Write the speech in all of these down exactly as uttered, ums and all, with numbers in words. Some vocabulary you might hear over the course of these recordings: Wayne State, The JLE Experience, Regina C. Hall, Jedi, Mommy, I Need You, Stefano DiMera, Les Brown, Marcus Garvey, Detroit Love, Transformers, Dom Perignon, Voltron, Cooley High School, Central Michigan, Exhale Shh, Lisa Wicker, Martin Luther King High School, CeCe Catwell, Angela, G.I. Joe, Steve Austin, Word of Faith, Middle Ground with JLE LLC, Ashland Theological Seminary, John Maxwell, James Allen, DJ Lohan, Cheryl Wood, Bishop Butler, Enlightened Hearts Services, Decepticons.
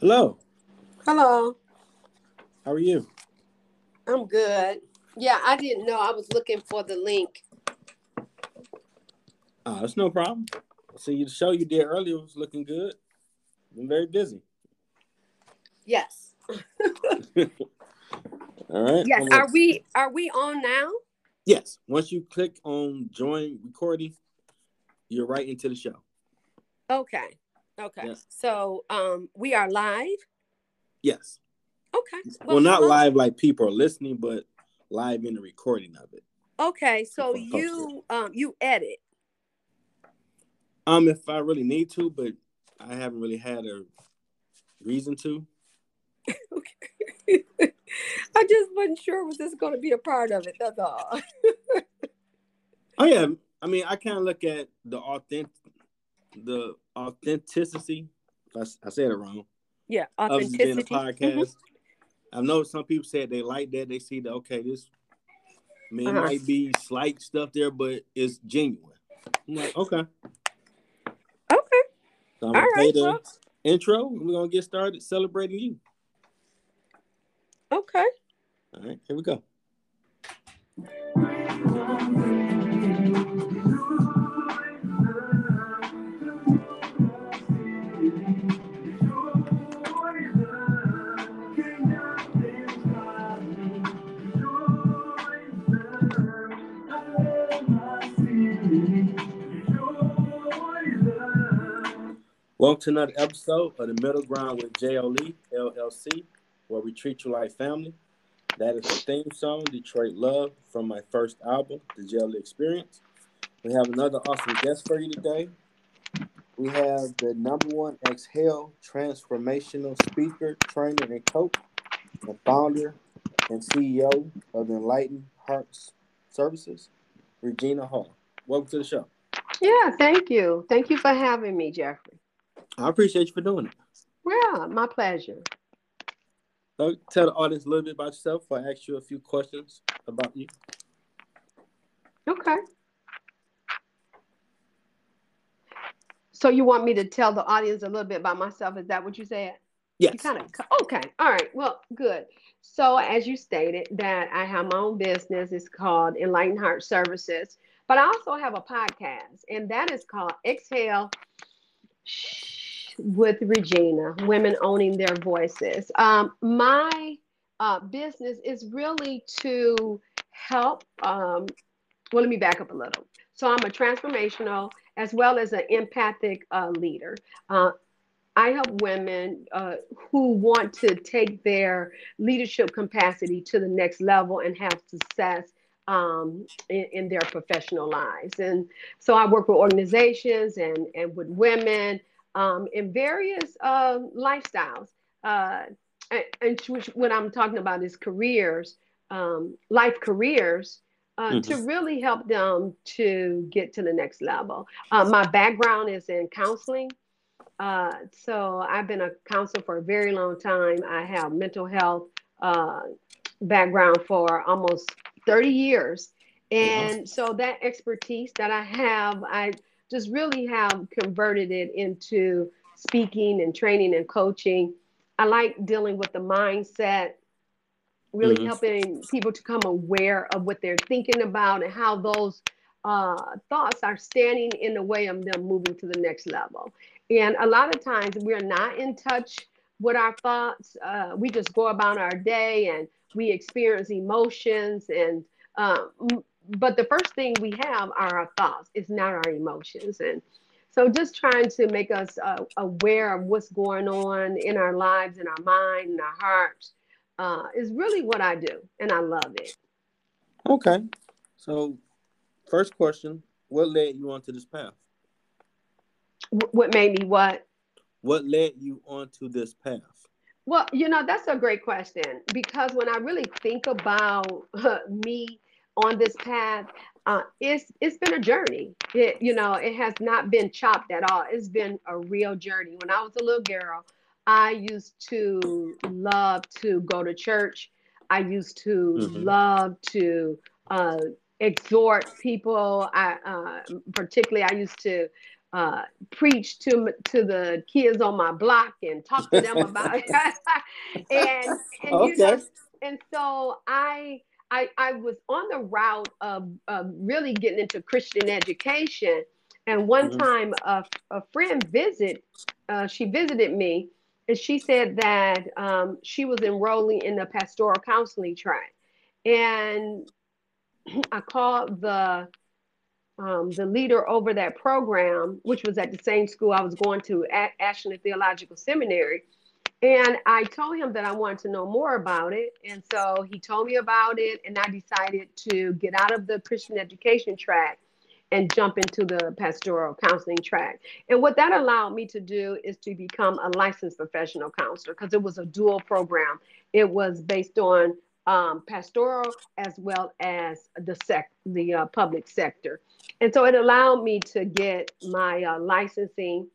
Hello. Hello. How are you? I'm good. Yeah, I didn't know. I was looking for the link. Oh, that's no problem. See, the show you did earlier was looking good. Been very busy. Yes. All right. Yes. Gonna... Are we are we on now? Yes. Once you click on join recording, you're right into the show. Okay. Okay. Yes. So um, we are live? Yes. Okay. Well, well not live like people are listening, but live in the recording of it. Okay. So you um, you edit. Um, if I really need to, but I haven't really had a reason to. Okay. I just wasn't sure was this going to be a part of it. That's all. Oh yeah, I mean, I kind of look at the authentic, the authenticity. I, I said it wrong. Yeah, authenticity. Of the podcast. Mm-hmm. I know some people said they like that. They see that okay, this I mean uh-huh. it might be slight stuff there, but it's genuine. I'm like, okay. So I'm going right, to play the folks. Intro, and we're going to get started celebrating you. Okay. All right, here we go. Welcome to another episode of the Middle Ground with J L E L L C, where we treat you like family. That is the theme song, Detroit Love, from my first album, The J L E Experience. We have another awesome guest for you today. We have the number one Exhale transformational speaker, trainer, and coach, the founder and C E O of Enlightened Hearts Services, Regina Hall. Welcome to the show. Yeah, thank you. Thank you for having me, Jeffrey. I appreciate you for doing it. Yeah, my pleasure. So tell the audience a little bit about yourself. I'll ask you a few questions about you. Okay. So you want me to tell the audience a little bit about myself? Is that what you said? Yes. You kinda, okay. All right. Well, good. So as you stated, that I have my own business. It's called Enlightened Heart Services. But I also have a podcast, and that is called Exhale Shh with Regina, women owning their voices. Um, my uh, business is really to help, um, well, let me back up a little. So I'm a transformational as well as an empathic uh, leader. Uh, I help women uh, who want to take their leadership capacity to the next level and have success Um, in, in their professional lives. And so I work with organizations and, and with women um, in various uh, lifestyles. Uh, and, and which, what I'm talking about is careers, um, life careers, uh, mm-hmm. to really help them to get to the next level. Uh, my background is in counseling. Uh, so I've been a counselor for a very long time. I have mental health uh, background for almost thirty years. And yes. So that expertise that I have, I just really have converted it into speaking and training and coaching. I like dealing with the mindset, really mm-hmm. helping people to become aware of what they're thinking about and how those uh, thoughts are standing in the way of them moving to the next level. And a lot of times we're not in touch with our thoughts. Uh, we just go about our day and we experience emotions, and uh, but the first thing we have are our thoughts. It's not our emotions. And so just trying to make us uh, aware of what's going on in our lives, in our mind, in our hearts uh, is really what I do, and I love it. Okay. So first question, what led you onto this path? W- what made me what? What led you onto this path? Well, you know, that's a great question, because when I really think about uh, me on this path, uh, it's it's been a journey. It, you know, it has not been chopped at all. It's been a real journey. When I was a little girl, I used to love to go to church. I used to mm-hmm. love to uh, exhort people. I uh, particularly I used to uh, preach to to the kids on my block and talk to them about it. and and okay. you know, and so I I I was on the route of, of really getting into Christian education. And one mm-hmm. time a, a friend visit, uh, she visited me, and she said that um, she was enrolling in the pastoral counseling track. And I called the um, the leader over that program, which was at the same school I was going to, at Ashland Theological Seminary. And I told him that I wanted to know more about it. And so he told me about it, and I decided to get out of the Christian education track and jump into the pastoral counseling track. And what that allowed me to do is to become a licensed professional counselor, because it was a dual program. It was based on um, pastoral as well as the sec- the uh, public sector. And so it allowed me to get my uh, licensing,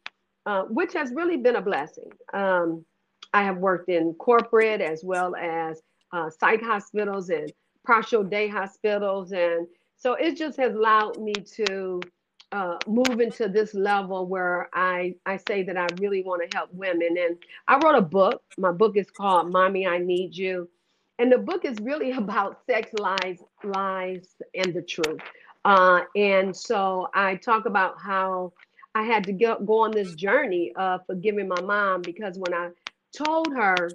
uh, which has really been a blessing. Um, I have worked in corporate as well as uh, psych hospitals and partial day hospitals, and so it just has allowed me to uh, move into this level where I, I say that I really want to help women. And I wrote a book. My book is called Mommy, I Need You. And the book is really about sex, lies, lies, and the truth. Uh, and so I talk about how I had to go, go on this journey of forgiving my mom, because when I told her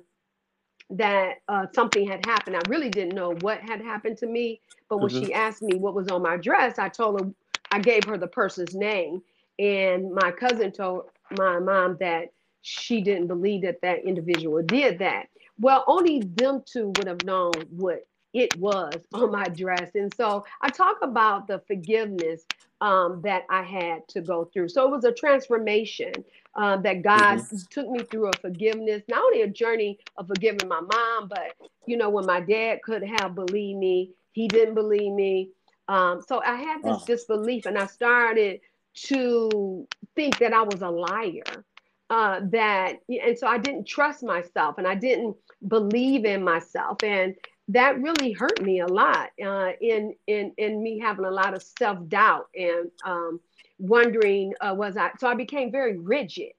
that uh, something had happened, I really didn't know what had happened to me. But when mm-hmm. she asked me what was on my dress, I told her, I gave her the person's name. And my cousin told my mom that she didn't believe that that individual did that. Well, only them two would have known what it was on my dress. And so I talk about the forgiveness um, that I had to go through. So it was a transformation uh, that God mm-hmm. took me through, a forgiveness, not only a journey of forgiving my mom, but, you know, when my dad could have believed me, he didn't believe me. Um, so I had this oh. disbelief, and I started to think that I was a liar. Uh, that, and so I didn't trust myself, and I didn't believe in myself, and that really hurt me a lot. Uh, in in in me having a lot of self doubt and um, wondering uh, was I. So I became very rigid,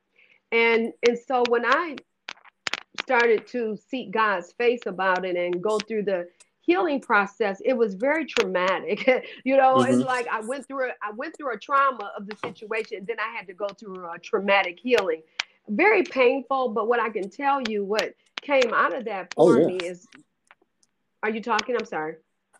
and and so when I started to seek God's face about it and go through the healing process, it was very traumatic. you know, mm-hmm. it's like I went through a, I went through a trauma of the situation, and then I had to go through a traumatic healing. Very painful, but what I can tell you, what came out of that for oh, yeah. me is, are you talking? I'm sorry.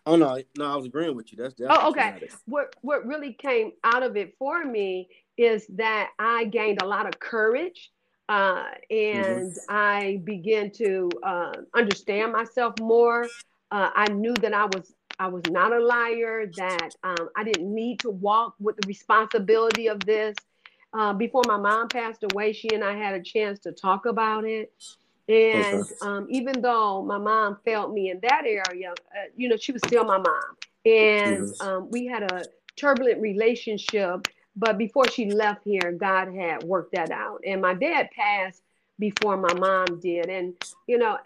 Oh no, no, I was agreeing with you. That's definitely oh, okay. Traumatic. What what really came out of it for me is that I gained a lot of courage. Uh, and mm-hmm. I began to uh, understand myself more. Uh, I knew that I was I was not a liar, that um, I didn't need to walk with the responsibility of this. Uh, before my mom passed away, she and I had a chance to talk about it. And okay. um, even though my mom failed me in that area, uh, you know, she was still my mom. And yes. um, we had a turbulent relationship. But before she left here, God had worked that out. And my dad passed before my mom did. And, you know,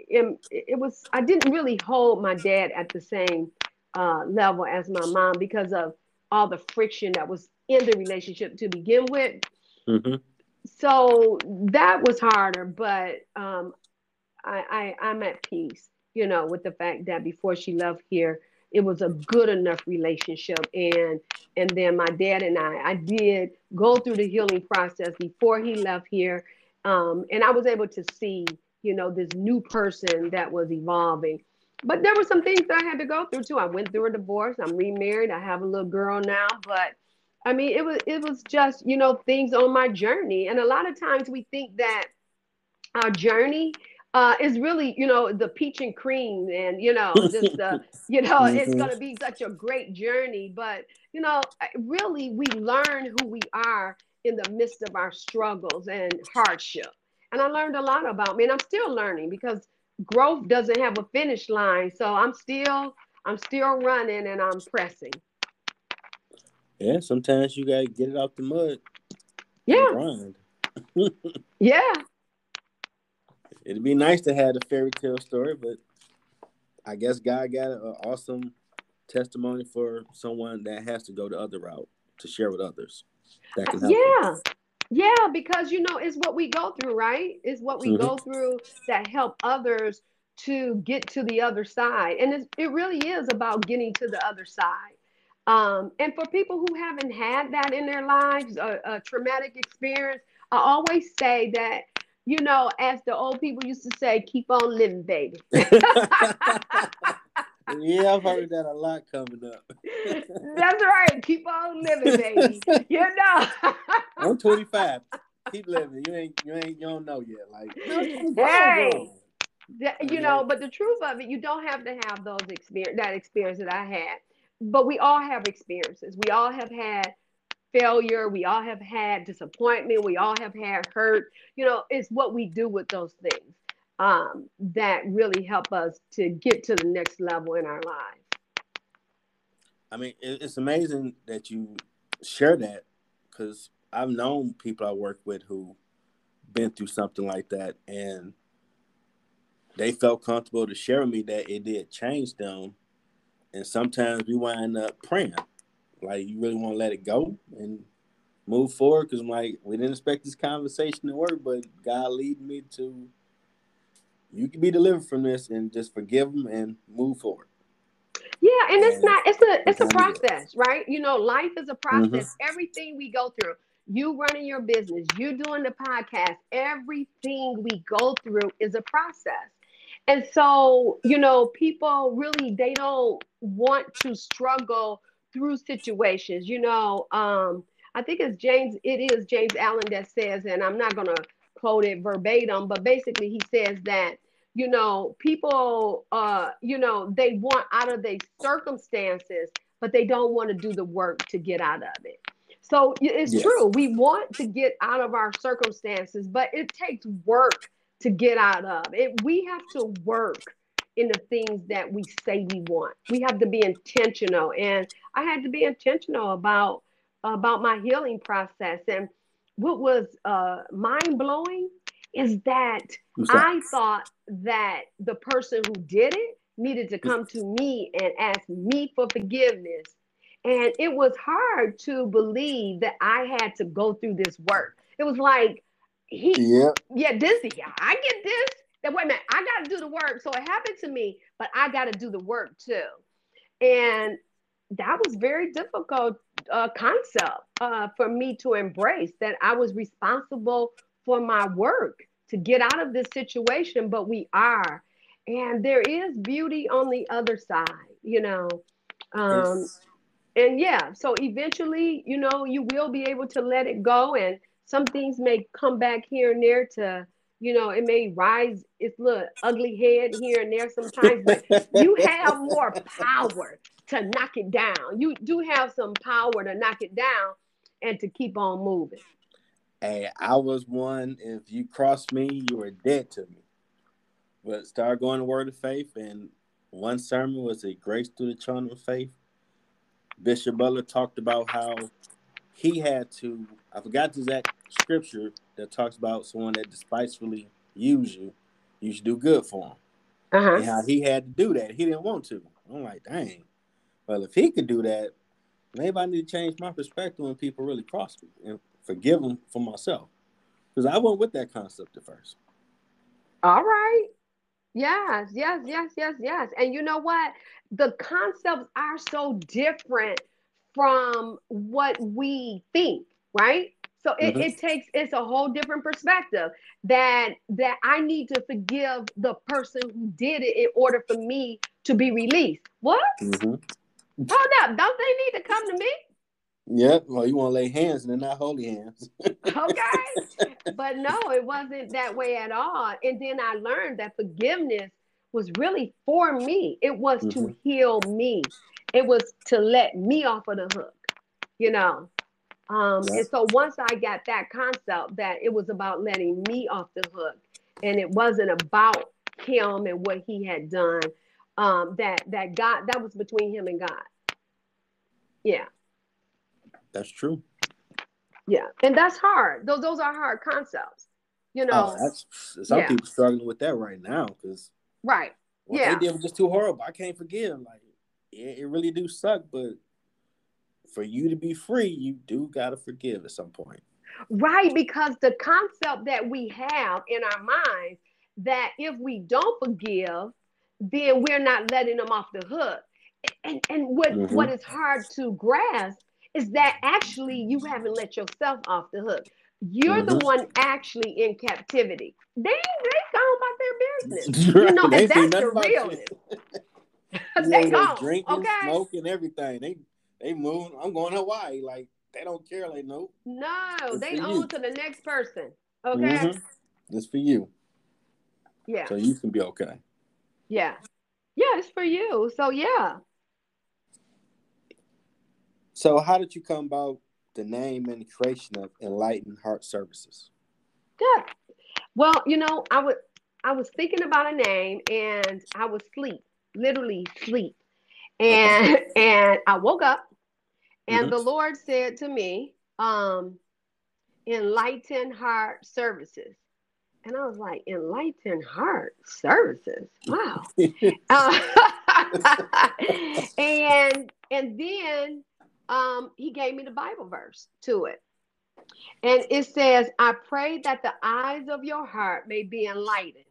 it, it was, I didn't really hold my dad at the same uh, level as my mom because of all the friction that was in the relationship to begin with. Mm-hmm. So that was harder, but um, I, I, I'm at peace, you know, with the fact that before she left here, it was a good enough relationship. And and then my dad and I, I did go through the healing process before he left here. Um, and I was able to see, you know, this new person that was evolving. But there were some things that I had to go through too. I went through a divorce. I'm remarried. I have a little girl now. But I mean, it was it was just, you know, things on my journey. And a lot of times we think that our journey uh, is really, you know, the peach and cream, and you know, just uh, you know, mm-hmm. it's going to be such a great journey. But you know, really, we learn who we are in the midst of our struggles and hardship. And I learned a lot about me, and I'm still learning, because growth doesn't have a finish line. So I'm still, I'm still running, and I'm pressing. Yeah. Sometimes you got to get it out the mud. Yeah. yeah. It'd be nice to have a fairy tale story, but I guess God got an awesome testimony for someone that has to go the other route to share with others. that can help yeah us. Yeah, because, you know, it's what we go through, right? It's what we mm-hmm. go through that help others to get to the other side. And it's, it really is about getting to the other side. Um, and for people who haven't had that in their lives, a, a traumatic experience, I always say that, you know, as the old people used to say, keep on living, baby. Yeah, I've heard that a lot coming up. That's right. Keep on living, baby. You know. I'm twenty-five. Keep living. You ain't you ain't you don't know yet. Like, hey, that, you yeah. know, but the truth of it, you don't have to have those experience that experience that I had. But we all have experiences. We all have had failure. We all have had disappointment. We all have had hurt. You know, it's what we do with those things um, that really help us to get to the next level in our lives. I mean, it's amazing that you share that, because I've known people I work with who been through something like that, and they felt comfortable to share with me that it did change them. And sometimes we wind up praying, like, you really want to let it go and move forward, because I'm like, we didn't expect this conversation to work, but God lead me to, you can be delivered from this, and just forgive them and move forward. Yeah, and, and it's not, it's a, it's a process, right? You know, life is a process. Mm-hmm. Everything we go through, you running your business, you doing the podcast, everything we go through is a process. And so, you know, people really, they don't want to struggle through situations. You know, um, I think it's James, it is James Allen that says, and I'm not going to quote it verbatim, but basically he says that, you know, people, uh, you know, they want out of their circumstances, but they don't want to do the work to get out of it. So it's yes. true. We want to get out of our circumstances, but it takes work to get out of it. We have to work in the things that we say we want. We have to be intentional. And I had to be intentional about, about my healing process. And what was uh, mind blowing is that I thought that the person who did it needed to come to me and ask me for forgiveness. And it was hard to believe that I had to go through this work. It was like, He, yeah. yeah, this, yeah, I get this. That wait a minute, I got to do the work. So it happened to me, but I got to do the work too. And that was very difficult uh, concept uh, for me to embrace, that I was responsible for my work to get out of this situation, but we are. And there is beauty on the other side, you know. Um, yes. And yeah, so eventually, you know, you will be able to let it go, and some things may come back here and there to, you know, it may rise its little ugly head here and there sometimes, but you have more power to knock it down. You do have some power to knock it down and to keep on moving. Hey, I was one, if you crossed me, you were dead to me. But started going to Word of Faith, and one sermon was a Grace Through the Channel of Faith. Bishop Butler talked about how he had to, I forgot the exact scripture that talks about someone that despitefully use you, you should do good for him. Uh-huh. And how he had to do that. He didn't want to. I'm like, dang. Well, if he could do that, maybe I need to change my perspective when people really cross me and forgive them for myself. Because I went with that concept at first. All right. Yes, yes, yes, yes, yes. And you know what? The concepts are so different from what we think, right? So it, mm-hmm. it takes, it's a whole different perspective that that I need to forgive the person who did it in order for me to be released. What? Mm-hmm. Hold up, don't they need to come to me? Yep, well, you want to lay hands and they're not holy hands. Okay, but no, it wasn't that way at all. And then I learned that forgiveness was really for me. It was mm-hmm. to heal me. It was to let me off of the hook, you know. Um, yeah. And so once I got that concept that it was about letting me off the hook and it wasn't about him and what he had done, um, that, that God, that was between him and God. Yeah. That's true. Yeah. And that's hard. Those, those are hard concepts, you know. Oh, that's, some yeah. people struggling with that right now. Cause right. What yeah. they did was just too horrible. I can't forgive. Like, it really do suck, but for you to be free, you do got to forgive at some point. Right, because the concept that we have in our minds that if we don't forgive, then we're not letting them off the hook. And, and what, mm-hmm. what is hard to grasp is that actually you haven't let yourself off the hook. You're mm-hmm. the one actually in captivity. They they gone about their business. Right. You know, they and that's the realness. They gone, drinking, okay? Smoking, everything. They they moving. I'm going to Hawaii. Like, they don't care. Like, nope. No, it's they own you. To the next person. Okay? Mm-hmm. It's for you. Yeah. So you can be okay. Yeah. Yeah, it's for you. So, yeah. So how did you come about the name and the creation of Enlightened Hearts Services? Yeah. Well, you know, I was I was thinking about a name, and I was asleep, literally sleep. And and I woke up, and mm-hmm. the Lord said to me, um, Enlightened Heart Services. And I was like, Enlightened Heart Services. Wow. uh, and and then um, he gave me the Bible verse to it. And it says, I pray that the eyes of your heart may be enlightened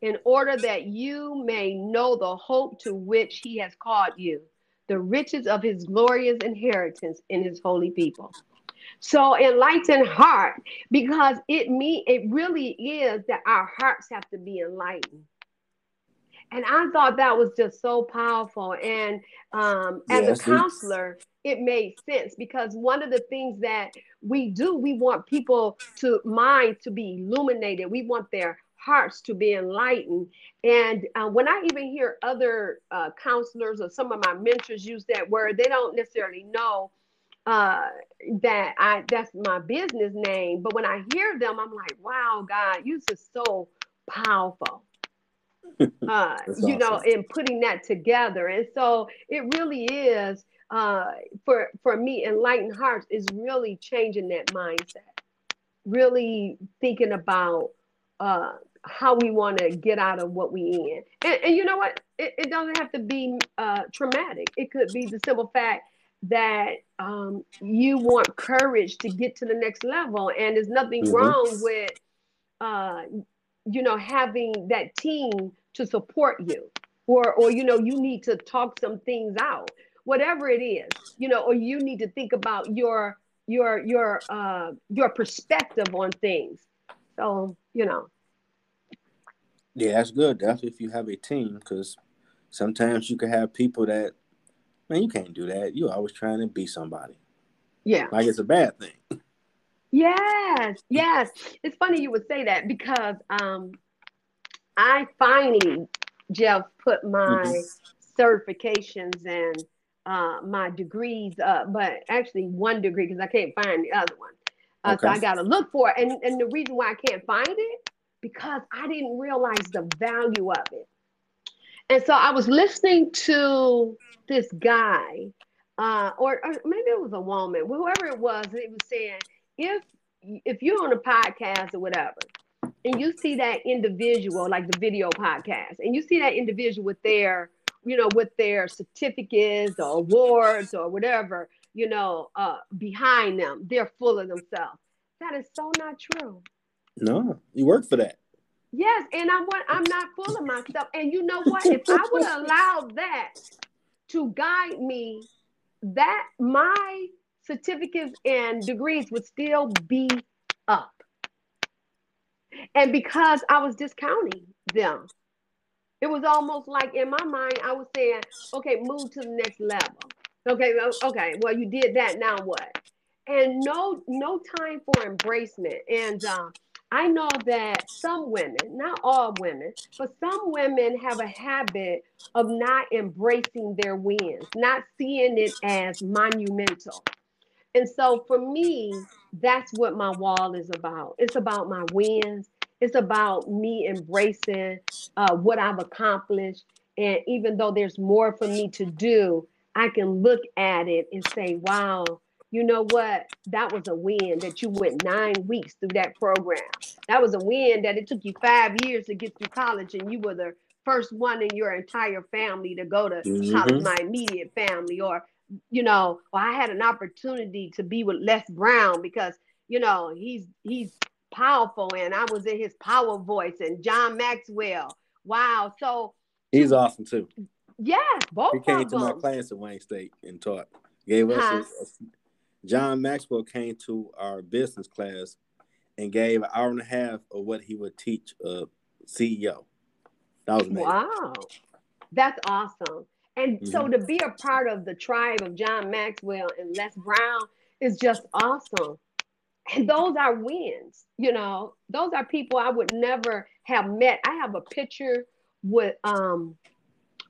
in order that you may know the hope to which he has called you, the riches of his glorious inheritance in his holy people. So enlightened heart, because it me it really is that our hearts have to be enlightened. And I thought that was just so powerful. And um, as yes, a counselor, it made sense, because one of the things that we do, we want people to minds to be illuminated. We want their hearts to be enlightened. And uh, when I even hear other uh, counselors or some of my mentors use that word, they don't necessarily know uh that I that's my business name, but when I hear them, I'm like, wow, God, you're just so powerful. uh that's you awesome. Know in putting that together. And so it really is uh for for me, enlightened hearts is really changing that mindset, really thinking about uh how we want to get out of what we in. And, and you know what, it, it doesn't have to be uh traumatic. It could be the simple fact that um, you want courage to get to the next level. And there's nothing mm-hmm. wrong with, uh, you know, having that team to support you, or, or, you know, you need to talk some things out, whatever it is, you know, or you need to think about your, your, your, uh, your perspective on things. So, you know. Yeah, that's good. That's if you have a team, because sometimes you can have people that, man, you can't do that. You're always trying to be somebody. Yeah. Like it's a bad thing. Yes. Yes. It's funny you would say that, because um, I finally, Jeff, put my mm-hmm. certifications and uh, my degrees up, but actually one degree, because I can't find the other one. Uh, okay. So I got to look for it. And, and the reason why I can't find it, because I didn't realize the value of it. And so I was listening to this guy, uh, or, or maybe it was a woman, whoever it was, it was saying, if if you're on a podcast or whatever, and you see that individual, like the video podcast, and you see that individual with their, you know, with their certificates or awards or whatever, you know, uh, behind them, they're full of themselves. That is so not true. No, you work for that. Yes, and I'm, I'm not full of myself. And you know what? If I would allow that to guide me, that my certificates and degrees would still be up. And because I was discounting them, it was almost like in my mind, I was saying, okay, move to the next level. Okay, okay, well, you did that, now what? And no, no time for embracement. And, um, I know that some women, not all women, but some women have a habit of not embracing their wins, not seeing it as monumental. And so for me, that's what my wall is about. It's about my wins. It's about me embracing uh, what I've accomplished. And even though there's more for me to do, I can look at it and say, wow, you know what? That was a win that you went nine weeks through that program. That was a win that it took you five years to get through college, and you were the first one in your entire family to go to mm-hmm. college, my immediate family, or you know, well, I had an opportunity to be with Les Brown because, you know, he's he's powerful and I was in his power voice, and John Maxwell. Wow. So he's awesome too. Yes, both of them. He came to my class at Wayne State and taught. Gave us uh-huh. a, a, John Maxwell came to our business class and gave an hour and a half of what he would teach a C E O. That was amazing. Wow. That's awesome. And mm-hmm. so to be a part of the tribe of John Maxwell and Les Brown is just awesome. And those are wins, you know, those are people I would never have met. I have a picture with um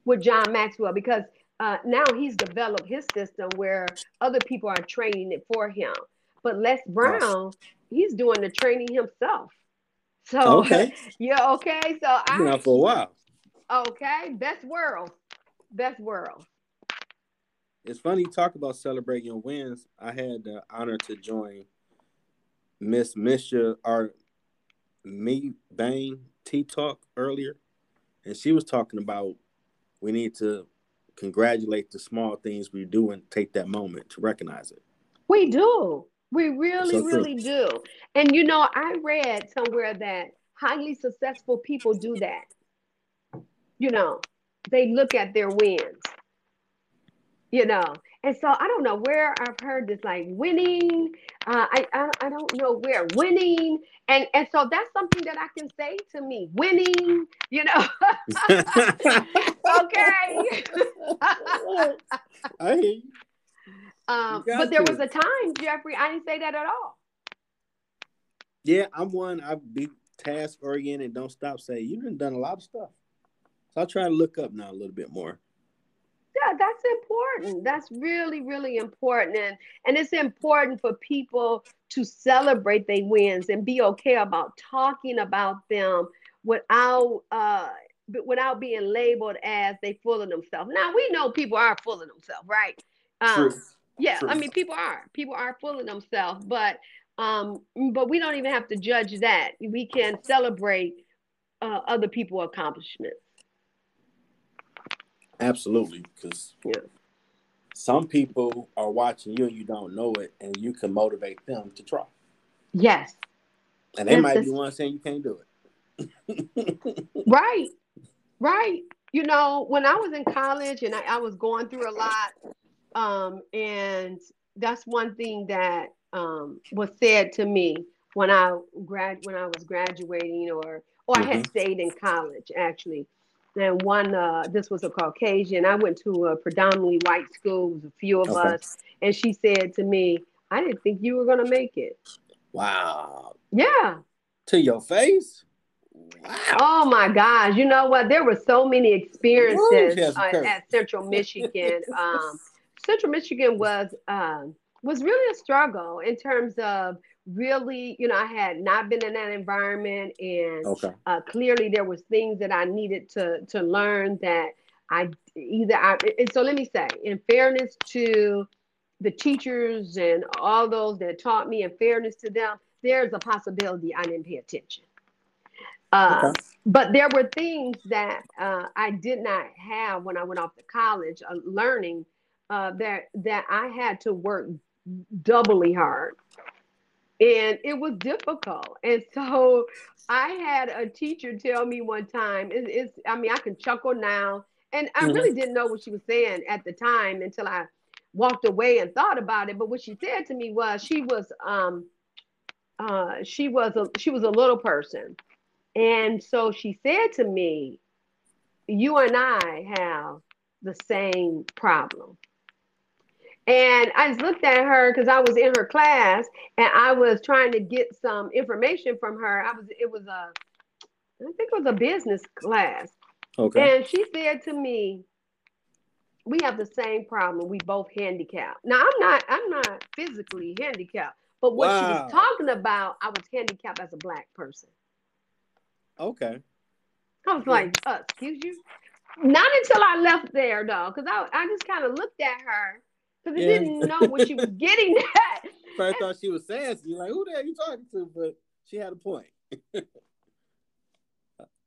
with John Maxwell because uh, now he's developed his system where other people are training it for him. But Les Brown, he's doing the training himself. So, okay. yeah, okay. So I've been out for a while. Okay, best world. Best world. It's funny you talk about celebrating your wins. I had the honor to join Miss Misha or Me Bain Tea Talk earlier, and she was talking about we need to congratulate the small things we do and take that moment to recognize it. We do. We really, so really do. And you know, I read somewhere that highly successful people do that. You know, they look at their wins, you know. And so I don't know where I've heard this, like winning. Uh, I, I I don't know where winning. And and so that's something that I can say to me, winning, you know. Okay. I hear you. Um, but there to. was a time, Jeffrey, I didn't say that at all. Yeah, I'm one. I be task oriented. Don't stop. Say you done done a lot of stuff. So I'll try to look up now a little bit more. Yeah, that's important. That's really, really important. And, and it's important for people to celebrate their wins and be okay about talking about them without uh, without being labeled as they full of themselves. Now, we know people are full of themselves, right? Um, True. Yeah, True. I mean, people are. People are full of themselves. But, um, but we don't even have to judge that. We can celebrate uh, other people's accomplishments. Absolutely, because yeah. some people are watching you and you don't know it, and you can motivate them to try. Yes. And they yes, might that's... be one saying you can't do it. Right, right. You know, when I was in college and I, I was going through a lot, um, and that's one thing that um, was said to me when I grad when I was graduating, or or mm-hmm. I had stayed in college actually. And one, uh, this was a Caucasian. I went to a predominantly white school, with a few of okay. us. And she said to me, I didn't think you were going to make it. Wow. Yeah. To your face? Wow. Oh, my gosh. You know what? There were so many experiences uh, at Central Michigan. um, Central Michigan was um, was really a struggle in terms of really, you know, I had not been in that environment, and okay. uh, clearly there was things that I needed to to learn that I either I and so let me say, in fairness to the teachers and all those that taught me, in fairness to them, there's a possibility I didn't pay attention. Uh, okay. But there were things that uh, I did not have when I went off to college, uh, learning uh, that that I had to work doubly hard. And it was difficult. And so I had a teacher tell me one time, it, it's, I mean, I can chuckle now. And I mm-hmm. really didn't know what she was saying at the time until I walked away and thought about it. But what she said to me was, she was, um, uh, she was, a, she was a little person. And so she said to me, you and I have the same problem. And I just looked at her because I was in her class and I was trying to get some information from her. I was, it was a, I think it was a business class. Okay. And she said to me, we have the same problem. We both handicapped. Now I'm not, I'm not physically handicapped, but what wow. she was talking about, I was handicapped as a black person. Okay. I was yeah. like, oh, excuse you. Not until I left there though. Cause I, I just kind of looked at her. Because yeah. I didn't know what she was getting at. First thought she was saying, so you're like, who the hell are you talking to? But she had a point.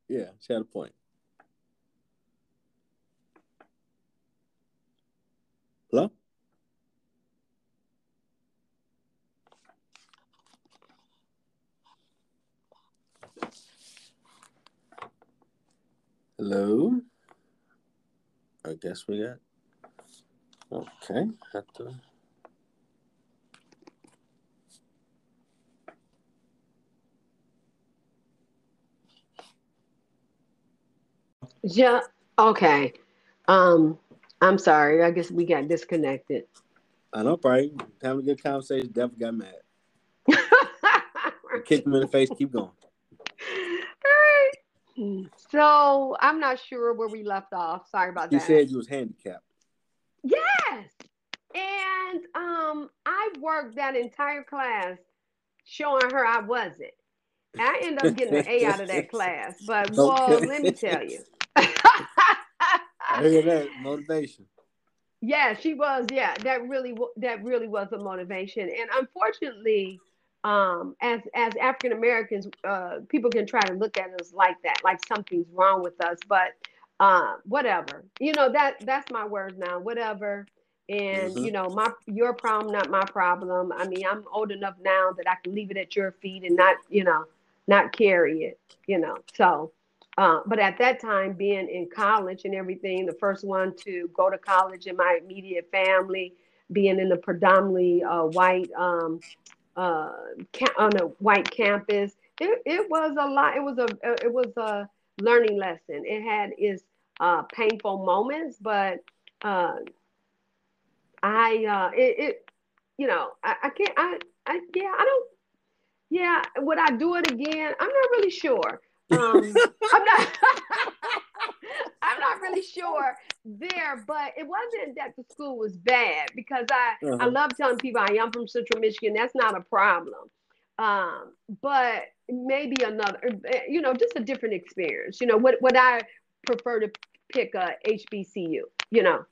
Yeah, she had a point. Hello? Hello. I guess we got. Okay. Have to... Yeah. Okay. Um, I'm sorry. I guess we got disconnected. I know, right? Having a good conversation. Definitely got mad. Kick him in the face. Keep going. All right. So I'm not sure where we left off. Sorry about you that. You said you was handicapped. Yes. And um, I worked that entire class showing her I wasn't. I ended up getting an A out of that class. But, whoa, let me tell you. Look at that motivation. Yeah, she was. Yeah, that really, that really was a motivation. And unfortunately, um, as as African Americans, uh, people can try to look at us like that, like something's wrong with us. But uh, whatever, you know, that that's my word now. Whatever, and mm-hmm. you know, my your problem, not my problem. I mean, I'm old enough now that I can leave it at your feet and not, you know, not carry it. You know, so. Uh, but at that time, being in college and everything, the first one to go to college in my immediate family, being in a predominantly uh, white um, uh, ca- on a white campus, it, it was a lot. It was a it was a learning lesson. It had its uh, painful moments, but uh, I uh, it, it you know I, I can't I I yeah I don't yeah would I do it again? I'm not really sure. um, I'm not I'm not really sure there, but it wasn't that the school was bad because I, uh-huh. I love telling people I am from Central Michigan. That's not a problem. Um, but maybe another, you know, just a different experience. You know, would, would I prefer to pick a H B C U, you know?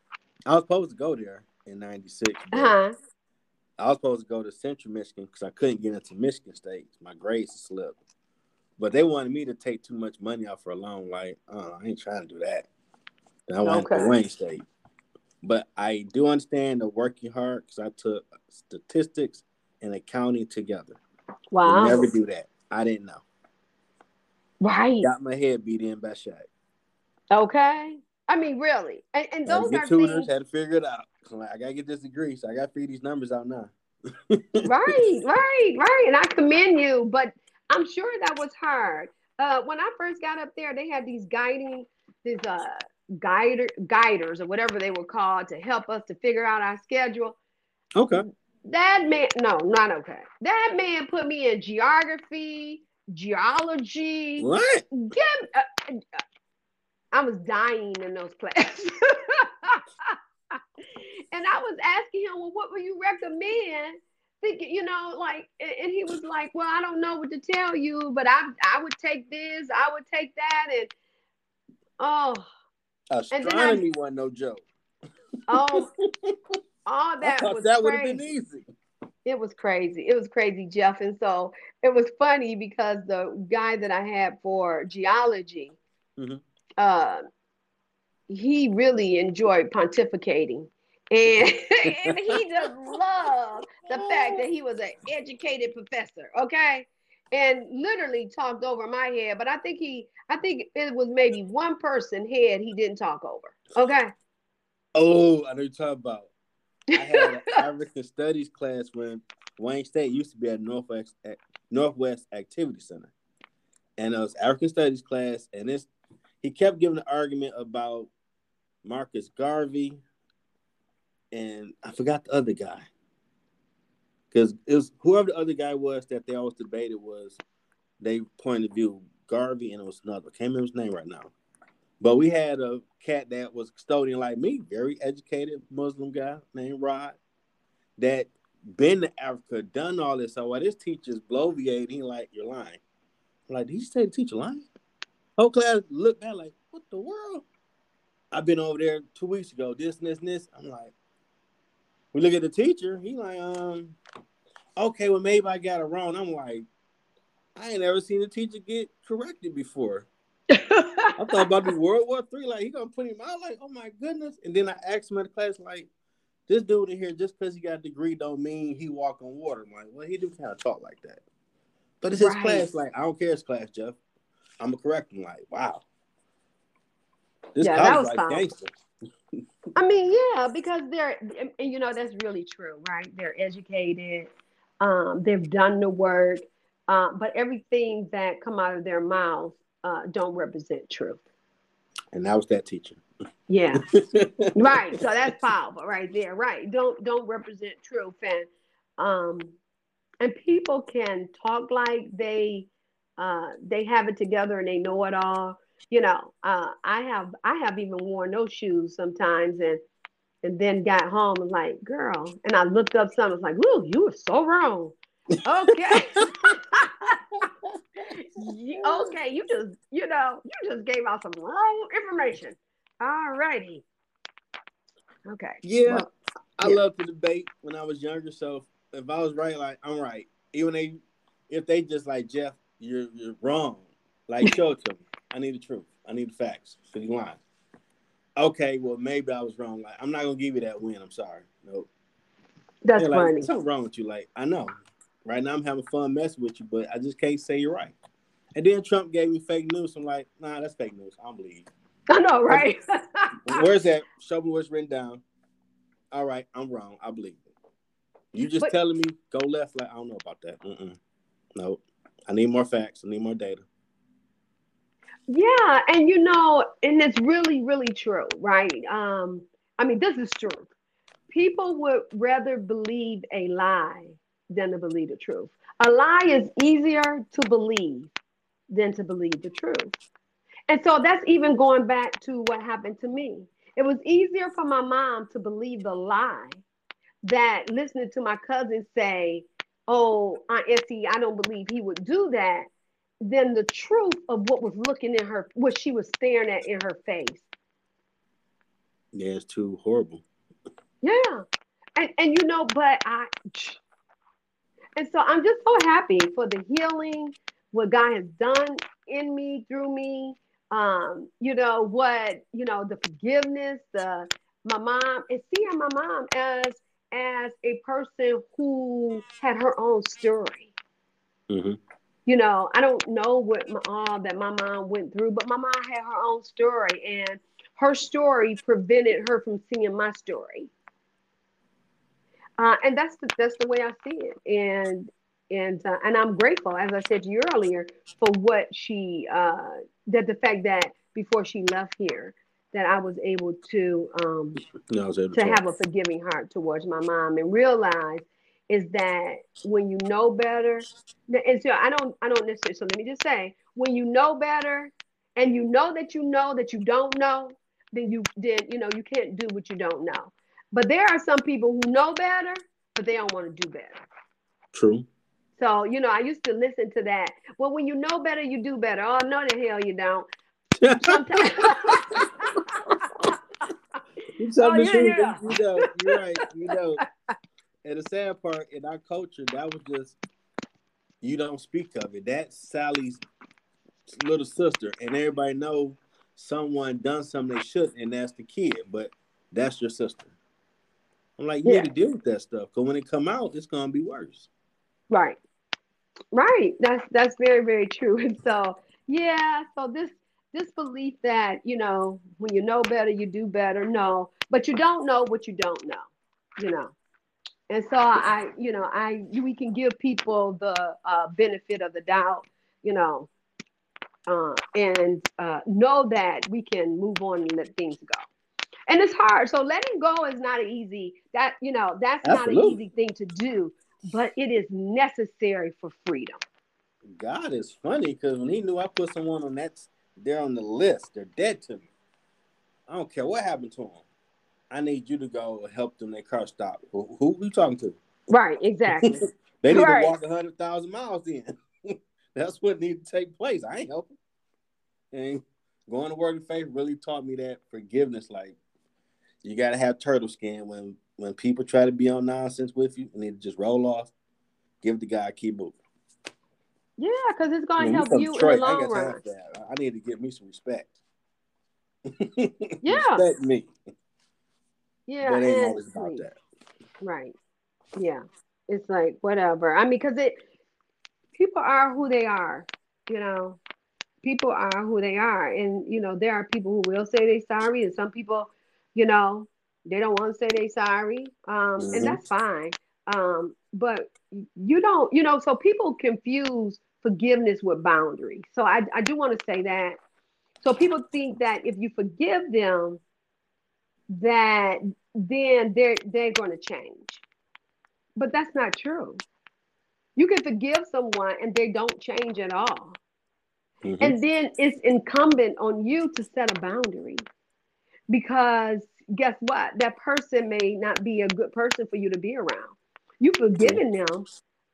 I was supposed to go there in ninety-six. Uh-huh. I was supposed to go to Central Michigan because I couldn't get into Michigan State. My grades slipped. But they wanted me to take too much money out for a loan. Like, uh, I ain't trying to do that. And I went okay. to Wayne State. But I do understand the working hard because I took statistics and accounting together. Wow. Would never do that. I didn't know. Right. Got my head beat in by Shaq. Okay. I mean, really. And, and those are tutors, things. Had to figure it out. So like, I got to get this degree, so I got to figure these numbers out now. right, right, right. And I commend you, but I'm sure that was hard. Uh, when I first got up there, they had these guiding, these uh, guider, guiders or whatever they were called to help us to figure out our schedule. Okay. That man, no, not okay. That man put me in geography, geology. What? Give, uh, uh, I was dying in those classes. And I was asking him, well, what would you recommend? Thinking, you know, like, and he was like, well, I don't know what to tell you, but I I would take this, I would take that, and oh. Astronomy I, wasn't no joke. Oh, all that was that would have been easy. It was crazy. It was crazy, Jeff. And so it was funny because the guy that I had for geology, mm-hmm. uh, he really enjoyed pontificating. And, and he just loved the fact that he was an educated professor, okay, and literally talked over my head. But I think he, I think it was maybe one person's head he didn't talk over, okay. Oh, I know you're talking about. I had an African Studies class when Wayne State used to be at Northwest Northwest Activity Center, and it was African Studies class, and it's he kept giving the argument about Marcus Garvey. And I forgot the other guy because it was whoever the other guy was that they always debated was they point of view Garvey and it was another. Can't remember his name right now. But we had a cat that was custodian like me, very educated Muslim guy named Rod that been to Africa, done all this. So while this teacher's bloviating, he like, you're lying. I'm like, did you say the teacher lying? Whole class looked at like, what the world? I've been over there two weeks ago, this and this and this. I'm like, we look at the teacher, he like, um, okay, well, maybe I got it wrong. I'm like, I ain't ever seen a teacher get corrected before. I thought about the World War Three, like, he gonna put him out, like, oh my goodness. And then I asked him in the class, like, this dude in here, just because he got a degree don't mean he walk on water. I'm like, well, he do kind of talk like that. But it's his right. class, like, I don't care his class, Jeff. I'm gonna correct him, like, wow. This yeah, that was like gangster. I mean, yeah, because they're, and you know, that's really true, right? They're educated. Um, they've done the work. Uh, but everything that come out of their mouths uh, don't represent truth. And that was that teacher. Yeah. Right. So that's powerful right there. Right. Don't don't represent truth. And um, and people can talk like they uh, they have it together and they know it all. You know, uh, I have I have even worn those shoes sometimes, and and then got home and like, girl. And I looked up something. It's like, woo, you were so wrong. Okay. Okay, you just, you know, you just gave out some wrong information. All righty. Okay. Yeah, well, I yeah. loved to debate when I was younger. So if I was right, like I'm right. Even they, if they just like, Jeff, you're you're wrong. Like, show it to me. I need the truth. I need the facts. So you lying. Okay, well maybe I was wrong. Like I'm not gonna give you that win. I'm sorry. Nope. That's like, funny. Something wrong with you. Like I know. Right now I'm having fun messing with you, but I just can't say you're right. And then Trump gave me fake news. So I'm like, nah, that's fake news. I don't believe. I know, right? Where's that? Show me what's written down. All right, I'm wrong. I believe it. You just but, telling me go left? Like I don't know about that. Mm-mm. Nope. I need more facts. I need more data. Yeah, and you know, and it's really, really true, right? Um, I mean, this is true. People would rather believe a lie than to believe the truth. A lie is easier to believe than to believe the truth. And so that's even going back to what happened to me. It was easier for my mom to believe the lie that listening to my cousin say, oh, Aunt Essie, I don't believe he would do that, than the truth of what was looking in her, what she was staring at in her face. Yeah, it's too horrible. Yeah. And, and you know, but I, and so I'm just so happy for the healing, what God has done in me, through me, um, you know, what, you know, the forgiveness, the, my mom, and seeing my mom as, as a person who had her own story. Mm-hmm. You know, I don't know what my, all that my mom went through, but my mom had her own story, and her story prevented her from seeing my story. Uh, and that's the, that's the way I see it. And and uh, and I'm grateful, as I said to you earlier, for what she uh, that the fact that before she left here, that I was able to um, no, I was able to, to have a forgiving heart towards my mom and realize. Is that when you know better, and so I don't, I don't necessarily, so let me just say, when you know better and you know that you know that you don't know, then you then you know, you can't do what you don't know. But there are some people who know better, but they don't want to do better. True. So, you know, I used to listen to that. Well, when you know better, you do better. Oh, no, the hell you don't. Sometimes. You oh, yeah, you, yeah. you know, you're right, you know. And the sad part in our culture, that was just, you don't speak of it. That's Sally's little sister. And everybody know someone done something they shouldn't, and that's the kid. But that's your sister. I'm like, you yeah. need to deal with that stuff. Because when it come out, it's going to be worse. Right. Right. That's that's very, very true. And so, yeah. So this this belief that, you know, when you know better, you do better. No. But you don't know what you don't know. You know. And so I, you know, I, we can give people the uh, benefit of the doubt, you know, uh, and uh, know that we can move on and let things go. And it's hard. So letting go is not an easy, that, you know, that's Absolutely. not an easy thing to do, but it is necessary for freedom. God is funny because when he knew I put someone on that, they're on the list, they're dead to me. I don't care what happened to them. I need you to go help them. Their car stop. Who, who are you talking to? Right, exactly. They need right. to walk one hundred thousand miles in. That's what needs to take place. I ain't helping. And going to Word of Faith really taught me that forgiveness. Like, you got to have turtle skin. When, when people try to be on nonsense with you, you need to just roll off, give the guy a key book. Yeah, because it's going to help you Detroit, in the long I run. I need to give me some respect. Yeah. Respect me. Yeah, but ain't always about that. Right. Yeah. It's like, whatever. I mean, because it, people are who they are, you know. people are who they are. And, you know, there are people who will say they're sorry, and some people, you know, they don't want to say they're sorry. Um, mm-hmm. And that's fine. Um, but you don't, you know, so people confuse forgiveness with boundaries. So I, I do want to say that. So people think that if you forgive them, that then they're, they're going to change. But that's not true. You can forgive someone and they don't change at all. Mm-hmm. And then it's incumbent on you to set a boundary, because guess what? That person may not be a good person for you to be around. You've forgiven yeah. them,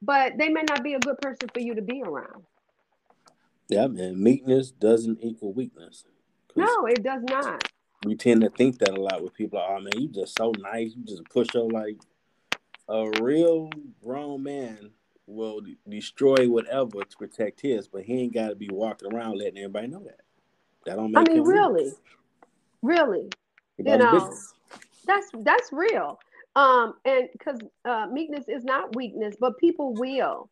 but they may not be a good person for you to be around. Yeah, man. Meekness doesn't equal weakness. No, it does not. We tend to think that a lot with people. Like, oh, man, you just so nice. You just push your like. A real grown man will de- destroy whatever to protect his, but he ain't got to be walking around letting everybody know that. That don't make I mean, really, real. really, it you know, business. that's that's real. Um, and because uh, meekness is not weakness, but people will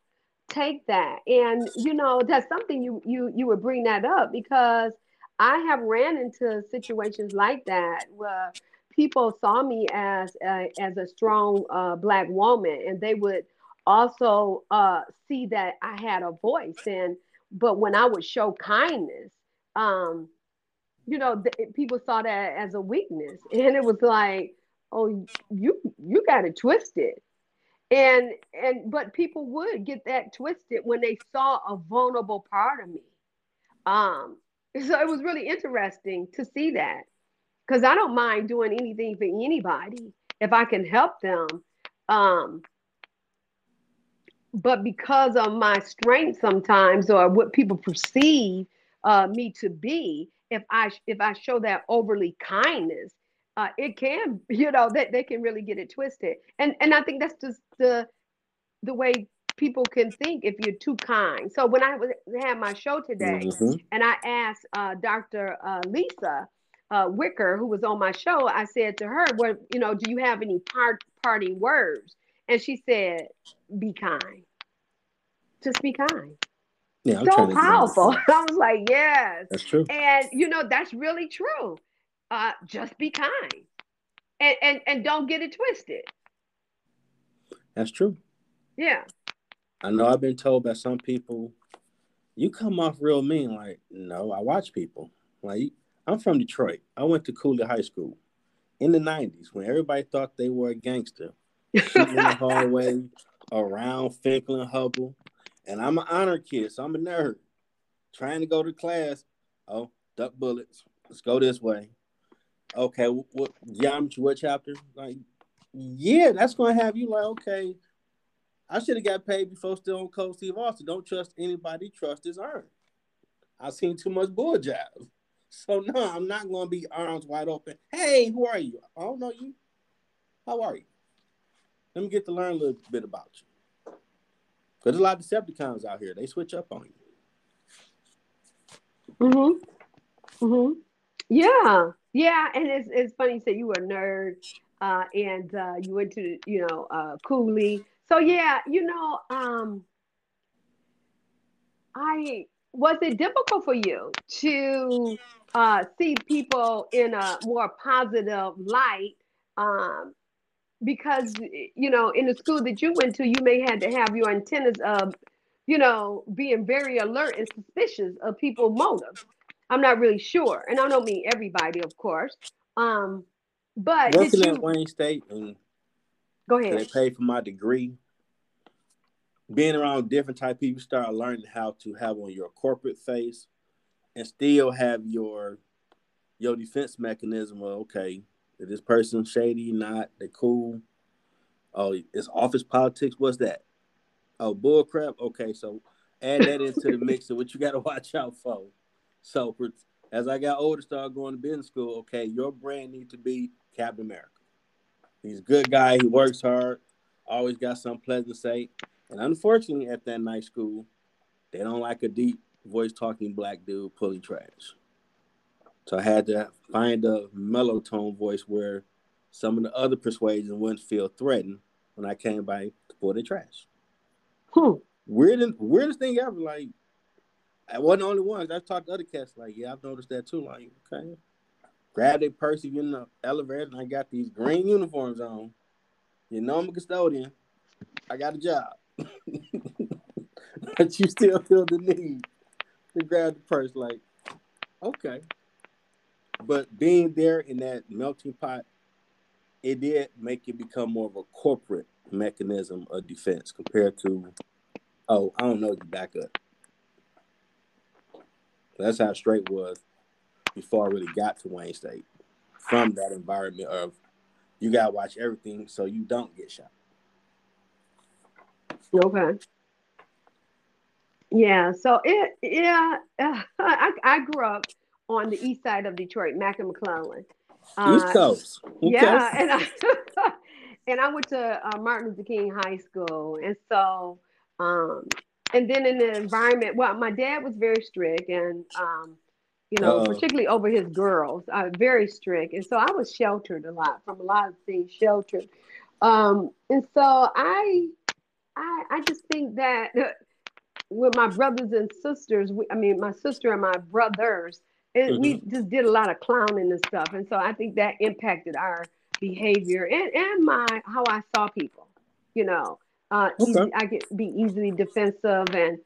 take that, and you know, that's something you you you would bring that up, because I have ran into situations like that where people saw me as a, as a strong uh, Black woman, and they would also uh, see that I had a voice. And but when I would show kindness, um, you know, th- people saw that as a weakness, and it was like, oh, you you got it twisted. And and but people would get that twisted when they saw a vulnerable part of me. Um, so it was really interesting to see that. Because I don't mind doing anything for anybody if I can help them. Um, but because of my strength sometimes, or what people perceive uh, me to be, if I if I show that overly kindness, uh, it can, you know, that they, they can really get it twisted. And and I think that's just the the way people can think if you're too kind. So when I was, had my show today, mm-hmm. and I asked uh, Doctor Uh, Lisa, Uh, Wicker, who was on my show, I said to her, "Well, you know, do you have any part, party words?" And she said, "Be kind. Just be kind." Yeah, I'm so powerful. I was like, "Yes, that's true." And you know, that's really true. Uh, just be kind, and and and don't get it twisted. That's true. Yeah, I know. I've been told by some people, "You come off real mean." Like, no, I watch people like. I'm from Detroit. I went to Cooley High School in the nineties when everybody thought they were a gangster. Shooting in the hallway, around Finkel and Hubble. And I'm an honor kid, so I'm a nerd. Trying to go to class. Oh, duck bullets. Let's go this way. Okay, what, what geometry, what chapter? Like, yeah, that's going to have you like, okay, I should have got paid before still on Cold Steve Austin. Don't trust anybody. Trust is earned. I've seen too much bull jabs. So, no, I'm not going to be arms wide open. Hey, who are you? I don't know you. How are you? Let me get to learn a little bit about you. Because there's a lot of Decepticons out here. They switch up on you. Mm-hmm. Mm-hmm. Yeah. Yeah. And it's it's funny you said you were a nerd uh, and uh, you went to, you know, uh, Cooley. So, yeah, you know, um, I... Was it difficult for you to uh, see people in a more positive light? Um, because, you know, in the school that you went to, you may have to have your antennas of, you know, being very alert and suspicious of people's motives. I'm not really sure. And I don't mean everybody, of course. Um, but working you... at Wayne State, and go ahead. They paid for my degree. Being around different type of people, start learning how to have on your corporate face and still have your your defense mechanism of, okay, is this person shady, not, they cool? Oh, it's office politics, what's that? Oh, bull crap? Okay, so add that into the mix of what you got to watch out for. So for, as I got older, started going to business school, okay, your brand needs to be Captain America. He's a good guy, he works hard, always got something pleasant to say. And unfortunately, at that night school, they don't like a deep voice talking Black dude pulling trash. So I had to find a mellow tone voice where some of the other persuasions wouldn't feel threatened when I came by to pull their trash. Hmm. Weirdest, weirdest thing ever. Like, I wasn't the only one. I talked to other cats like, yeah, I've noticed that too. Like, okay. Grab their purse, you in the elevator, and I got these green uniforms on. You know I'm a custodian. I got a job. But you still feel the need to grab the purse. Like, okay. But being there in that melting pot, it did make it become more of a corporate mechanism of defense compared to, oh, I don't know, you back up. That's how straight was before I really got to Wayne State, from that environment of you got to watch everything so you don't get shot. Okay. Yeah, so it, yeah, uh, I, I grew up on the east side of Detroit, Mack and McClellan. Uh, East Coast. East yeah, Coast. And I and I went to uh, Martin Luther King High School, and so um, and then in the environment, well, my dad was very strict, and um, you know, uh, particularly over his girls, uh, very strict, and so I was sheltered a lot from a lot of things, sheltered, um, and so I, I, I just think that with my brothers and sisters, we, I mean, my sister and my brothers. And mm-hmm. we just did a lot of clowning and stuff. And so I think that impacted our behavior and, and my how I saw people, you know. Uh, okay. easy, I could be easily defensive and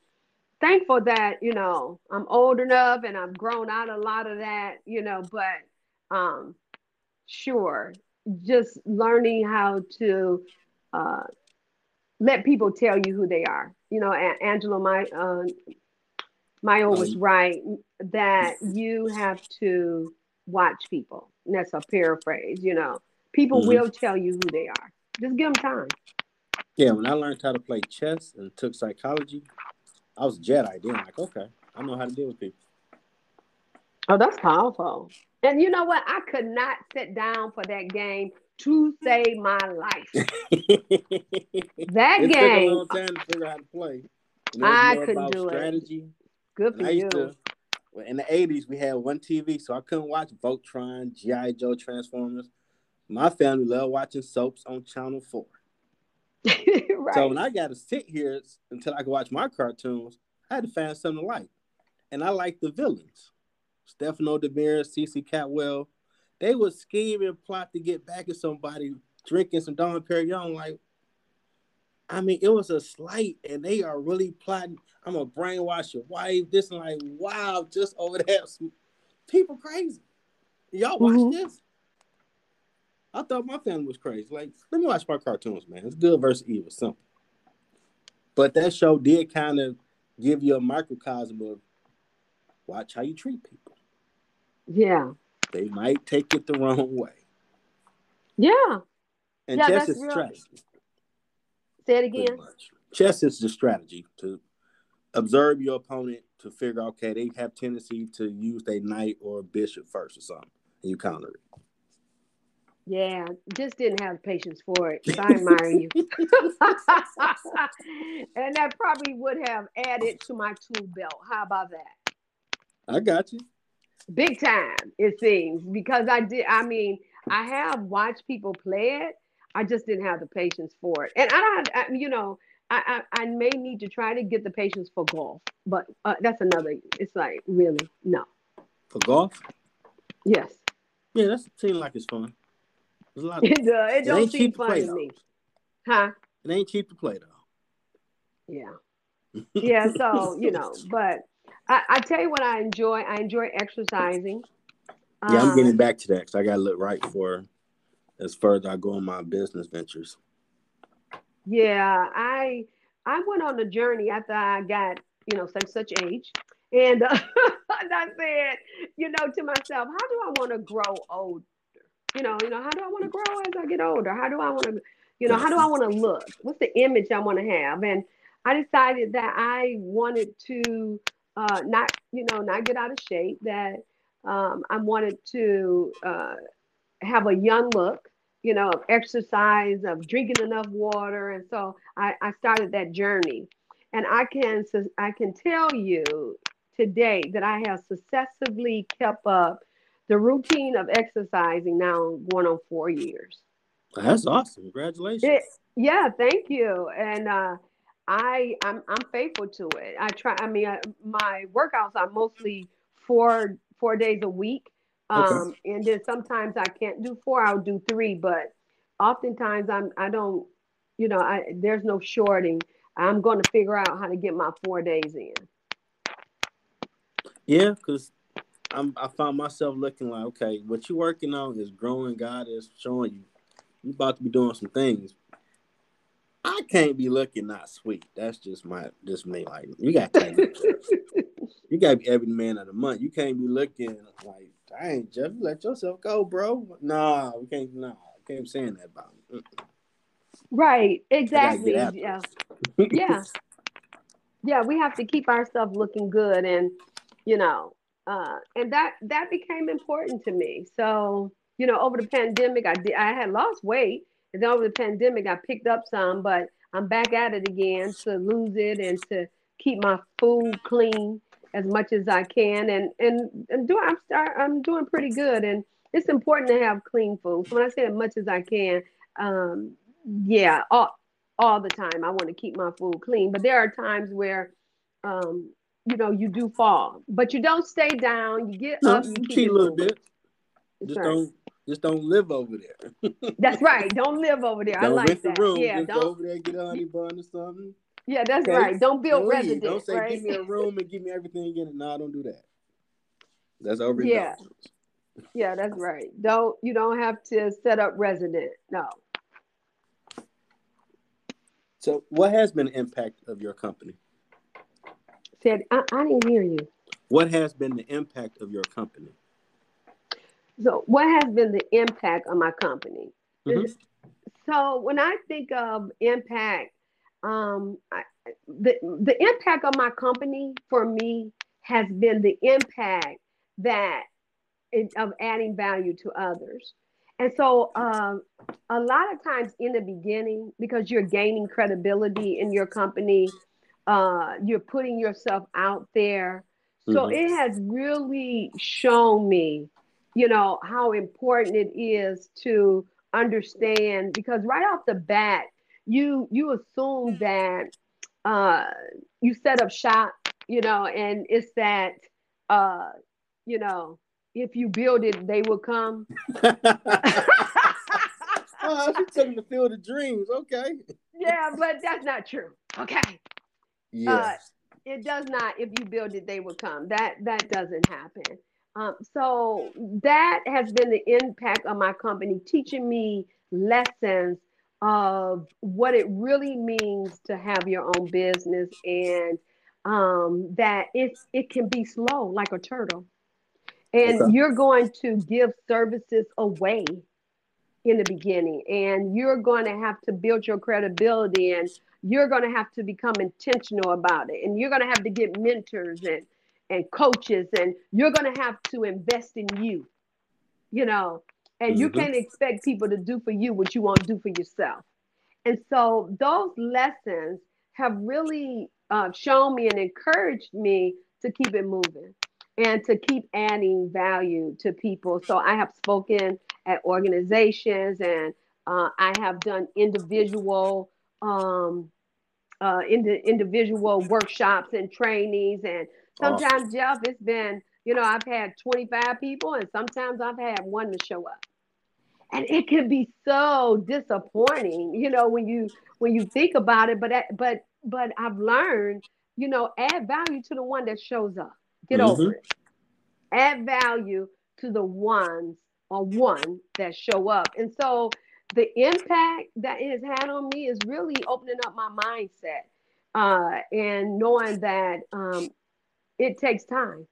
thankful that, you know, I'm old enough and I've grown out a lot of that, you know. But um, sure, just learning how to uh, let people tell you who they are. You know, a- Angela, my... Uh, Maya was right that you have to watch people. And that's a paraphrase, you know. People mm-hmm. will tell you who they are. Just give them time. Yeah, when I learned how to play chess and took psychology, I was a Jedi then. Like, okay, I know how to deal with people. Oh, that's powerful. And you know what? I could not sit down for that game to save my life. that it game. It took a long time to figure out how to play. And I couldn't do strategy. It. Good for you. To, in the eighties, we had one T V, so I couldn't watch Voltron, G I. Joe, Transformers. My family loved watching soaps on Channel four. Right. So when I got to sit here until I could watch my cartoons, I had to find something to like. And I liked the villains. Stefano DiMera, CeCe Catwell. They would scheme and plot to get back at somebody drinking some Dom Perignon, like, I mean, it was a slight, and they are really plotting. I'm gonna brainwash your wife. This and like, wow, just over there, people crazy. Y'all watch mm-hmm. this? I thought my family was crazy. Like, let me watch my cartoons, man. It's good versus evil, simple. But that show did kind of give you a microcosm of watch how you treat people. Yeah, they might take it the wrong way. Yeah, and yeah, just as strategy. Say it again. Chess is the strategy to observe your opponent to figure out, okay, they have tendency to use their knight or bishop first or something, and you counter it. Yeah, just didn't have patience for it. So I admire you. And that probably would have added to my tool belt. How about that? I got you. Big time, it seems, because I did, I mean, I have watched people play it. I just didn't have the patience for it. And I don't, I, you know, I, I I may need to try to get the patience for golf, but uh, that's another, it's like, really, no. For golf? Yes. Yeah, that seems like it's fun. There's a lot of, it does. It, it don't seem fun to, play, to me. Huh? It ain't cheap to play, though. Yeah. Yeah, so, you know, but I, I tell you what I enjoy. I enjoy exercising. Yeah, um, I'm getting back to that because I got to look right for as far as I go in my business ventures. Yeah, I I went on a journey after I got, you know, such such age. And, uh, and I said, you know, to myself, how do I want to grow older? You know, you know, how do I want to grow as I get older? How do I want to, you know, how do I want to look? What's the image I want to have? And I decided that I wanted to uh, not, you know, not get out of shape, that um, I wanted to uh, have a young look, you know, of exercise, of drinking enough water. And so I, I started that journey. And I can I can tell you today that I have successively kept up the routine of exercising now going on four years. That's awesome. Congratulations. It, yeah, thank you. And uh, I I'm, I'm faithful to it. I try. I mean, I, my workouts are mostly four four days a week, um, okay. and then sometimes I can't do four. I'll do three, but oftentimes I'm I don't. You know, I there's no shorting. I'm going to figure out how to get my four days in. Yeah, because I'm I found myself looking like, okay, what you're working on is growing. God is showing you. You're about to be doing some things. I can't be looking not sweet. That's just my, just me. Like, you got to you got to be every man of the month. You can't be looking like, dang, Jeff, you let yourself go, bro. Nah, we can't, nah, I can't be saying that about me. Right, exactly. Yeah. yeah. Yeah, we have to keep ourselves looking good. And, you know, uh, and that, that became important to me. So, you know, over the pandemic, I did, I had lost weight. And over the pandemic, I picked up some, but I'm back at it again to lose it and to keep my food clean as much as I can. And, and, and do, I'm, start, I'm doing pretty good. And it's important to have clean food. So when I say as much as I can, um, yeah, all, all the time. I want to keep my food clean, but there are times where, um, you know, you do fall, but you don't stay down. You get no, up, you keep a little bit. Just right. don't, just don't live over there. That's right. Don't live over there. Don't I like rent that. The room. Yeah, just don't go over there. Get a honey bun or something. Yeah, that's okay. right. Don't build residence. Don't say, right? Give me a room and give me everything in it. No, don't do that. That's over. Yeah, yeah, that's right. Don't you don't have to set up resident. No. So what has been the impact of your company? Said I, I didn't hear you. What has been the impact of your company? So what has been the impact of my company? Mm-hmm. So when I think of impact, um, I, the, the impact of my company for me has been the impact that it, of adding value to others. And so uh, a lot of times in the beginning, because you're gaining credibility in your company, uh, you're putting yourself out there. So mm-hmm. it has really shown me, you know, how important it is to understand, because right off the bat, you you assume that uh, you set up shop, you know, and it's that, uh, you know, if you build it, they will come. Oh, she's taking the field of dreams. Okay. Yeah, but that's not true. Okay. Yes. Uh, it does not. If you build it, they will come. That that doesn't happen. Um, so that has been the impact of my company, teaching me lessons of what it really means to have your own business, and um, that it's it can be slow, like a turtle. And okay. you're going to give services away in the beginning, and you're going to have to build your credibility, and you're going to have to become intentional about it. And you're going to have to get mentors and, and coaches, and you're going to have to invest in you, you know, and mm-hmm. you can't expect people to do for you what you won't do for yourself. And so those lessons have really uh, shown me and encouraged me to keep it moving and to keep adding value to people. So I have spoken at organizations, and uh, I have done individual um, uh, ind- individual workshops and trainings. And sometimes, awesome. Jeff, it's been, you know, I've had twenty-five people, and sometimes I've had one to show up. And it can be so disappointing, you know, when you when you think about it. But but but I've learned, you know, add value to the one that shows up. Get mm-hmm. over it. Add value to the ones or one that show up. And so the impact that it has had on me is really opening up my mindset uh, and knowing that um, it takes time,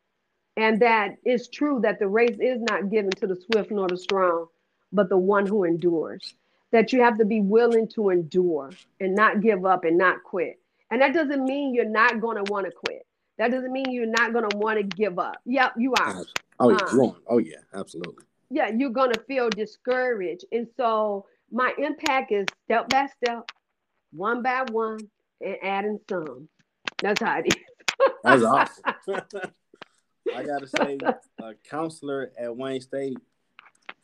and that it's true that the race is not given to the swift nor the strong, but the one who endures, that you have to be willing to endure and not give up and not quit. And that doesn't mean you're not going to want to quit. That doesn't mean you're not going to want to give up. Yep, you are. Oh, yeah, um, oh, yeah, absolutely. Yeah, you're going to feel discouraged. And so my impact is step by step, one by one, and adding some. That's how it is. That's awesome. I got to say, a counselor at Wayne State,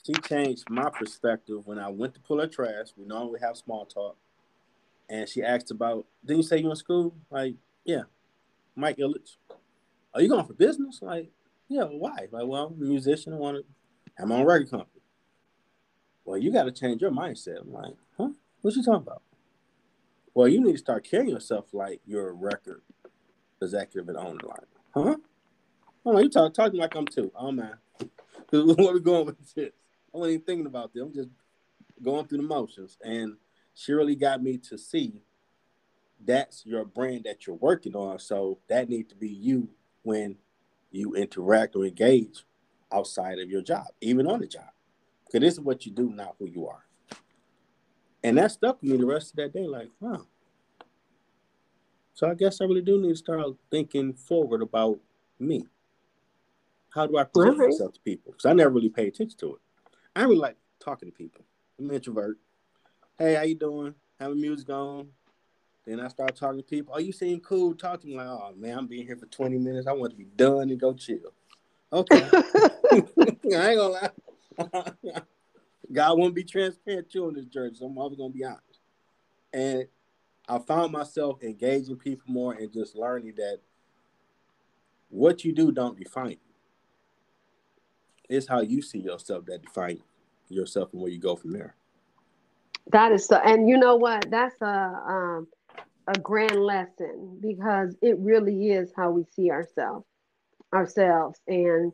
she changed my perspective when I went to pull her trash. We normally have small talk. and she asked about, didn't you say you're in school? Like, yeah, Mike Illich. Are you going for business? Like, yeah, why? Like, well, I'm a musician. I want to have my own record company. Well, you got to change your mindset. I'm like, huh? What you talking about? Well, you need to start carrying yourself like you're a record executive and owner. Like, huh? I'm like, you talk, talking like I'm two. Oh, man. Where we going with this? I wasn't even thinking about this. I'm just going through the motions. And she really got me to see that's your brand that you're working on. So that needs to be you when you interact or engage outside of your job, even on the job. Because this is what you do, not who you are. And that stuck with me the rest of that day, like, wow. So I guess I really do need to start thinking forward about me. How do I present right. myself to people? Because I never really paid attention to it. I really like talking to people. I'm an introvert. Hey, how you doing? Having music on. Then I start talking to people. Oh, you seem cool talking. Like, oh, man, I'm being here for twenty minutes. I want to be done and go chill. Okay. I ain't going to lie. God won't be transparent to you on this journey, so I'm always going to be honest. And I found myself engaging people more and just learning that what you do don't define you. It's how you see yourself that define yourself and where you go from there. That is so, and you know what? That's a um, a grand lesson, because it really is how we see ourselves, ourselves, and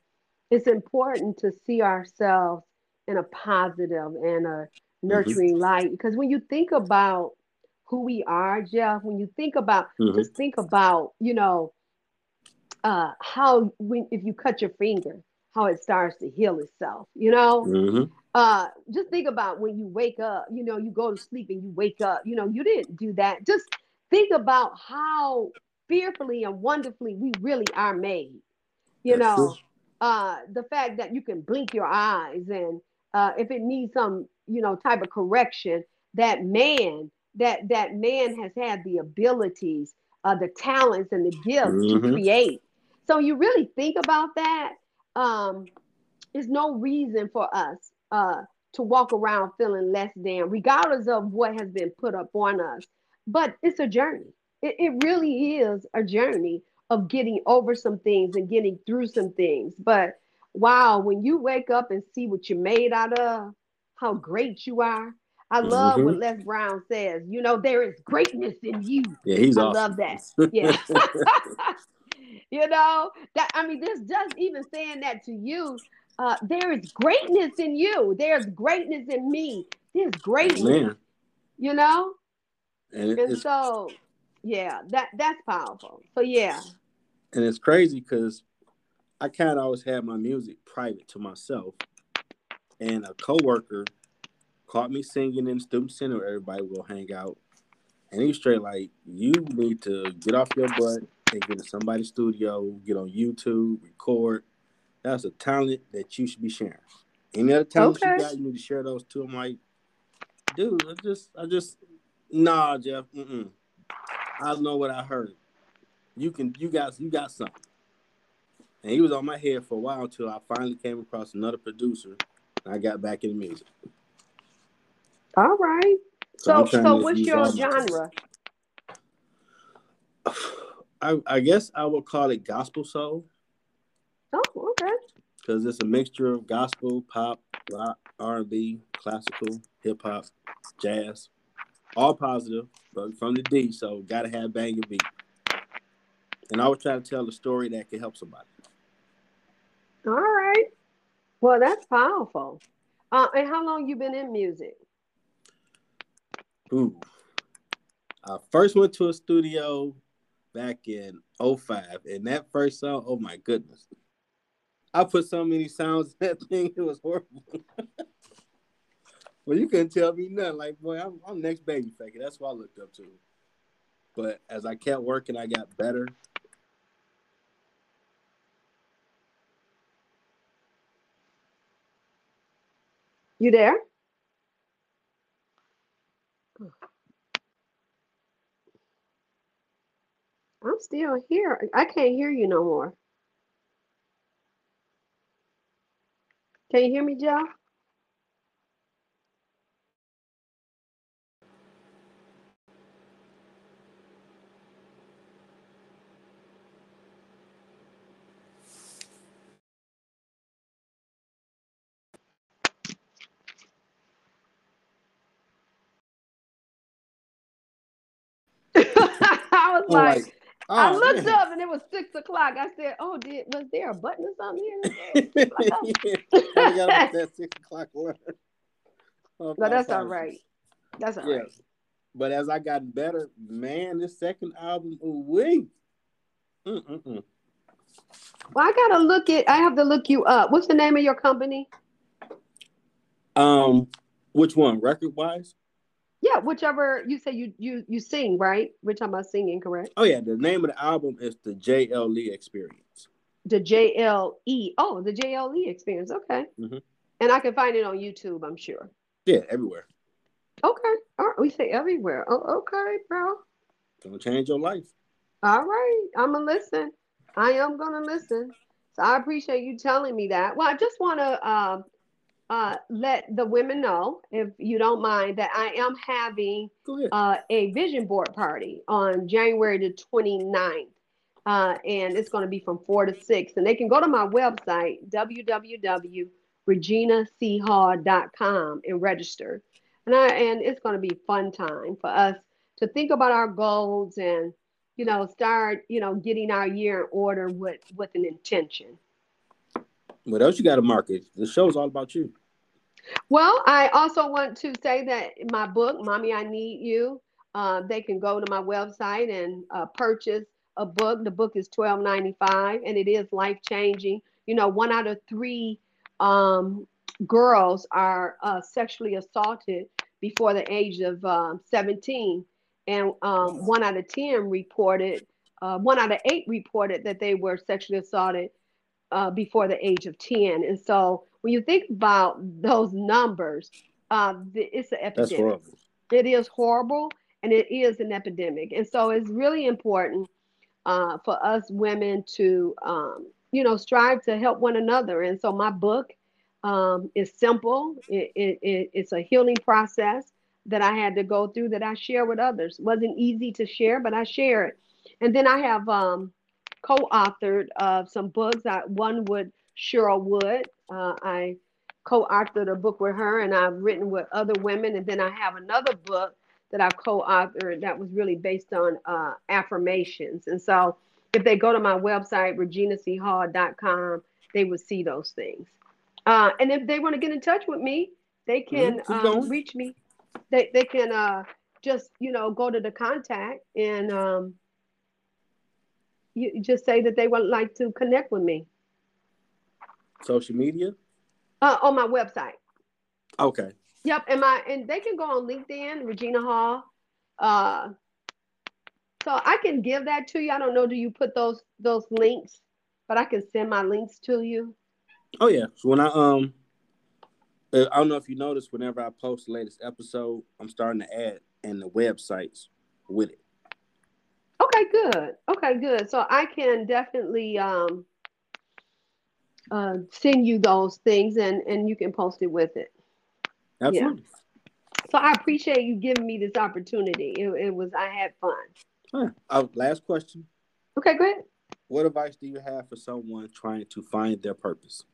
it's important to see ourselves in a positive and a nurturing mm-hmm. light. Because when you think about who we are, Jeff, when you think about, mm-hmm. just think about, you know, uh, how when if you cut your finger, how it starts to heal itself, you know? Mm-hmm. Uh, just think about when you wake up, you know, you go to sleep and you wake up, you know, you didn't do that. Just think about how fearfully and wonderfully we really are made. You That's know, uh, the fact that you can blink your eyes, and uh, if it needs some, you know, type of correction, that man, that, that man has had the abilities, uh, the talents and the gifts mm-hmm. to create. So you really think about that. Um, there's no reason for us uh, to walk around feeling less than, regardless of what has been put up on us. But it's a journey. It, it really is a journey of getting over some things and getting through some things. But wow, when you wake up and see what you're made out of, how great you are. I love mm-hmm. what Les Brown says. You know, there is greatness in you. Yeah, he's I awesome. love that. Yeah. You know, that I mean, this just even saying that to you, uh, there is greatness in you. There's greatness in me. There's greatness, Man. you know? And, it, and so, yeah, that that's powerful. So, yeah. And it's crazy because I kind of always had my music private to myself. And a coworker caught me singing in the student center where everybody will hang out. And he was straight like, you need to get off your butt. Get to somebody's studio, get on YouTube, record. That's a talent that you should be sharing. Any other talents okay. you got, you need to share those too. I'm like, dude, I just, I just, nah, Jeff. Mm-mm. I don't know what I heard. You can, you got, you got something. And he was on my head for a while until I finally came across another producer, and I got back into music. All right. So, so, so what's your genre? I, I guess I would call it gospel soul. Oh, okay. Because it's a mixture of gospel, pop, rock, R and B, classical, hip hop, jazz, all positive, but from the D. So gotta have bang and beat. And I would try to tell a story that could help somebody. All right. Well, that's powerful. Uh, and how long you been in music? Ooh, I first went to a studio back in oh five, and that first song, oh my goodness. I put so many sounds in that thing, it was horrible. Well, you couldn't tell me nothing. Like, boy, I'm, I'm next baby faking. That's what I looked up to. But as I kept working, I got better. You there? I'm still here. I can't hear you no more. Can you hear me, Joe? like, like oh, I looked man. up and it was six o'clock. I said, "Oh, did was there a button or something here?" Like, oh. Yeah, I got that six o'clock word. Oh, but that's all right. That's all yeah. right. But as I got better, man, this second album, ooh-wee. Mm-mm-mm. Well, I gotta look it. I have to look you up. What's the name of your company? Um, which one, record wise? Yeah, whichever you say you you you sing, right? Which I'm not singing, correct? Oh yeah, the name of the album is the J L E Experience. The J L E. Oh, the J L E Experience. Okay. Mm-hmm. And I can find it on YouTube, I'm sure. Yeah, everywhere. Okay. All right. We say everywhere. Oh, okay, bro. Gonna change your life. All right. I'ma listen. I am gonna listen. So I appreciate you telling me that. Well, I just want to uh, uh, let the women know, if you don't mind, that I am having uh, a vision board party on January the twenty-ninth. Uh, and it's going to be from four to six. And they can go to my website, w w w dot regina c hall dot com, and register. And, I, and it's going to be fun time for us to think about our goals and, you know, start, you know, getting our year in order with, with an intention. What else you got to market? The show's all about you. Well, I also want to say that in my book, Mommy, I Need You, uh, they can go to my website and uh, purchase a book. The book is twelve ninety-five, and it is life-changing. You know, one out of three um, girls are uh, sexually assaulted before the age of uh, seventeen. And um, one out of ten reported, uh, one out of eight reported that they were sexually assaulted uh, before the age of ten. And so when you think about those numbers, uh, it's an epidemic. It is horrible, and it is an epidemic. And so it's really important uh, for us women to, um, you know, strive to help one another. And so my book um, is simple. It, it, it, it's a healing process that I had to go through, that I share with others. Wasn't easy to share, but I share it. And then I have um, co-authored uh, some books. I, one with Cheryl Wood. Uh, I co-authored a book with her, and I've written with other women. And then I have another book that I co-authored that was really based on uh, affirmations. And so if they go to my website, regina c hall dot com, they will see those things. Uh, and if they want to get in touch with me, they can um, reach me. They they can uh just, you know, go to the contact and um you just say that they would like to connect with me. Social media? Uh on my website. Okay. Yep, and my and they can go on LinkedIn, Regina Hall. Uh so I can give that to you. I don't know, do you put those those links, but I can send my links to you. Oh yeah. So when I um I don't know if you noticed, whenever I post the latest episode, I'm starting to add in the websites with it. Okay, good. Okay, good. So I can definitely um, uh, send you those things, and, and you can post it with it. Absolutely. Yeah. So I appreciate you giving me this opportunity. It, it was, I had fun. Huh. Uh, last question. Okay, go ahead. What advice do you have for someone trying to find their purpose?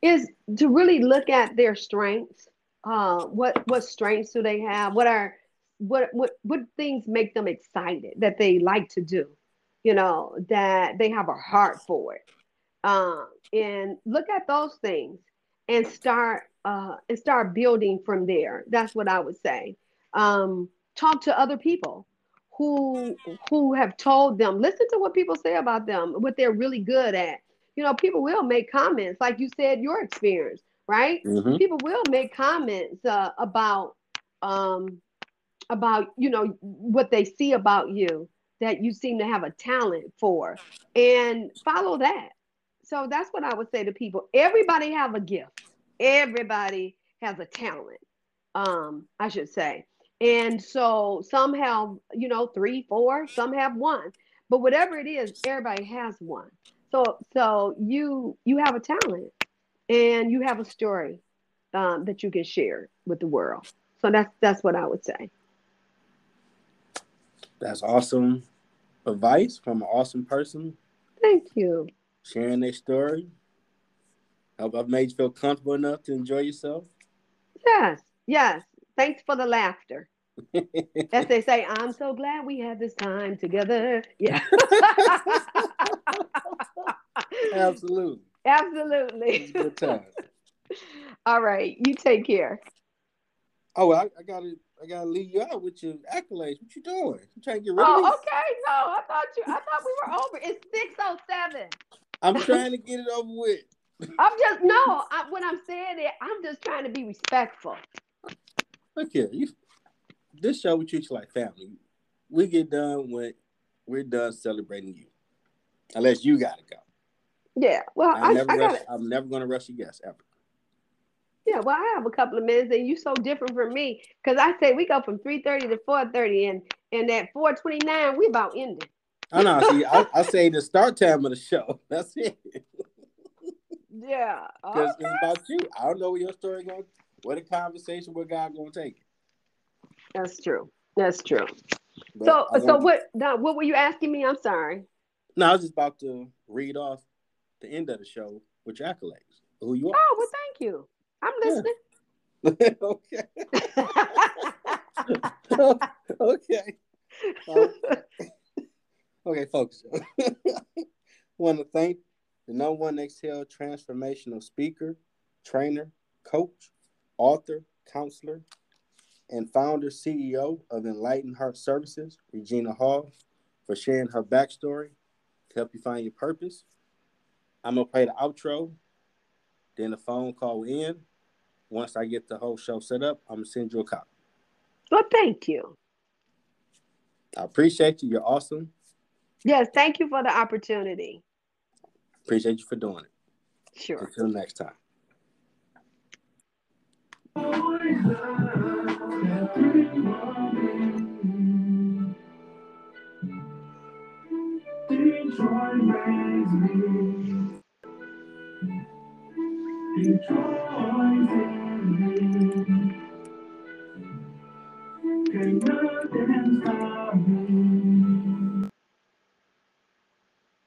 Is to really look at their strengths. Uh, what what strengths do they have? What are what what what things make them excited, that they like to do? You know, that they have a heart for it. Uh, and look at those things and start uh, and start building from there. That's what I would say. Um, talk to other people who who have told them. Listen to what people say about them, what they're really good at. You know, people will make comments, like you said, your experience, right? Mm-hmm. People will make comments uh, about, um, about you know, what they see about you, that you seem to have a talent for, and follow that. So that's what I would say to people. Everybody have a gift. Everybody has a talent, um, I should say. And so some have, you know, three, four, some have one. But whatever it is, everybody has one. So, so you you have a talent, and you have a story um, that you can share with the world. So that's that's what I would say. That's awesome advice from an awesome person. Thank you. Sharing their story. I hope I've made you feel comfortable enough to enjoy yourself. Yes, yes. Thanks for the laughter. That's they say, I'm so glad we had this time together. Yeah. Absolutely. Absolutely. It was a good time. All right. You take care. Oh, I, I gotta I gotta leave you out with your accolades. What you doing? You trying to get rid oh, of me? Oh, okay. No, I thought you I thought we were over. It's six oh seven. I'm trying to get it over with. I'm just no, I, when I'm saying it, I'm just trying to be respectful. Look here, you this show we treat you like family. We get done when we're done celebrating you. Unless you gotta go. Yeah, well, I'm I, never I rush, gotta, I'm never gonna rush your guests ever. Yeah, well, I have a couple of minutes, and you so different from me because I say we go from three thirty to four thirty, and and at four twenty nine we about ending. Oh no, see, I, I say the start time of the show. That's it. Yeah, because okay. It's about you. I don't know where your story going. What a conversation with God going to take. That's true. That's true. But so, so what? Now, what were you asking me? I'm sorry. No, I was just about to read off the end of the show with your accolades. Who you are? Oh well, thank you. I'm listening. Yeah. okay. okay. Um, okay, folks. Want to thank the number one Exhale transformational speaker, trainer, coach, author, counselor, and founder C E O of Enlightened Hearts Services, Regina Hall, for sharing her backstory to help you find your purpose. I'm gonna play the outro. Then the phone call in. Once I get the whole show set up, I'm going to send you a copy. Well, thank you. I appreciate you. You're awesome. Yes, thank you for the opportunity. Appreciate you for doing it. Sure. Until next time. Detroit raised me. Detroit.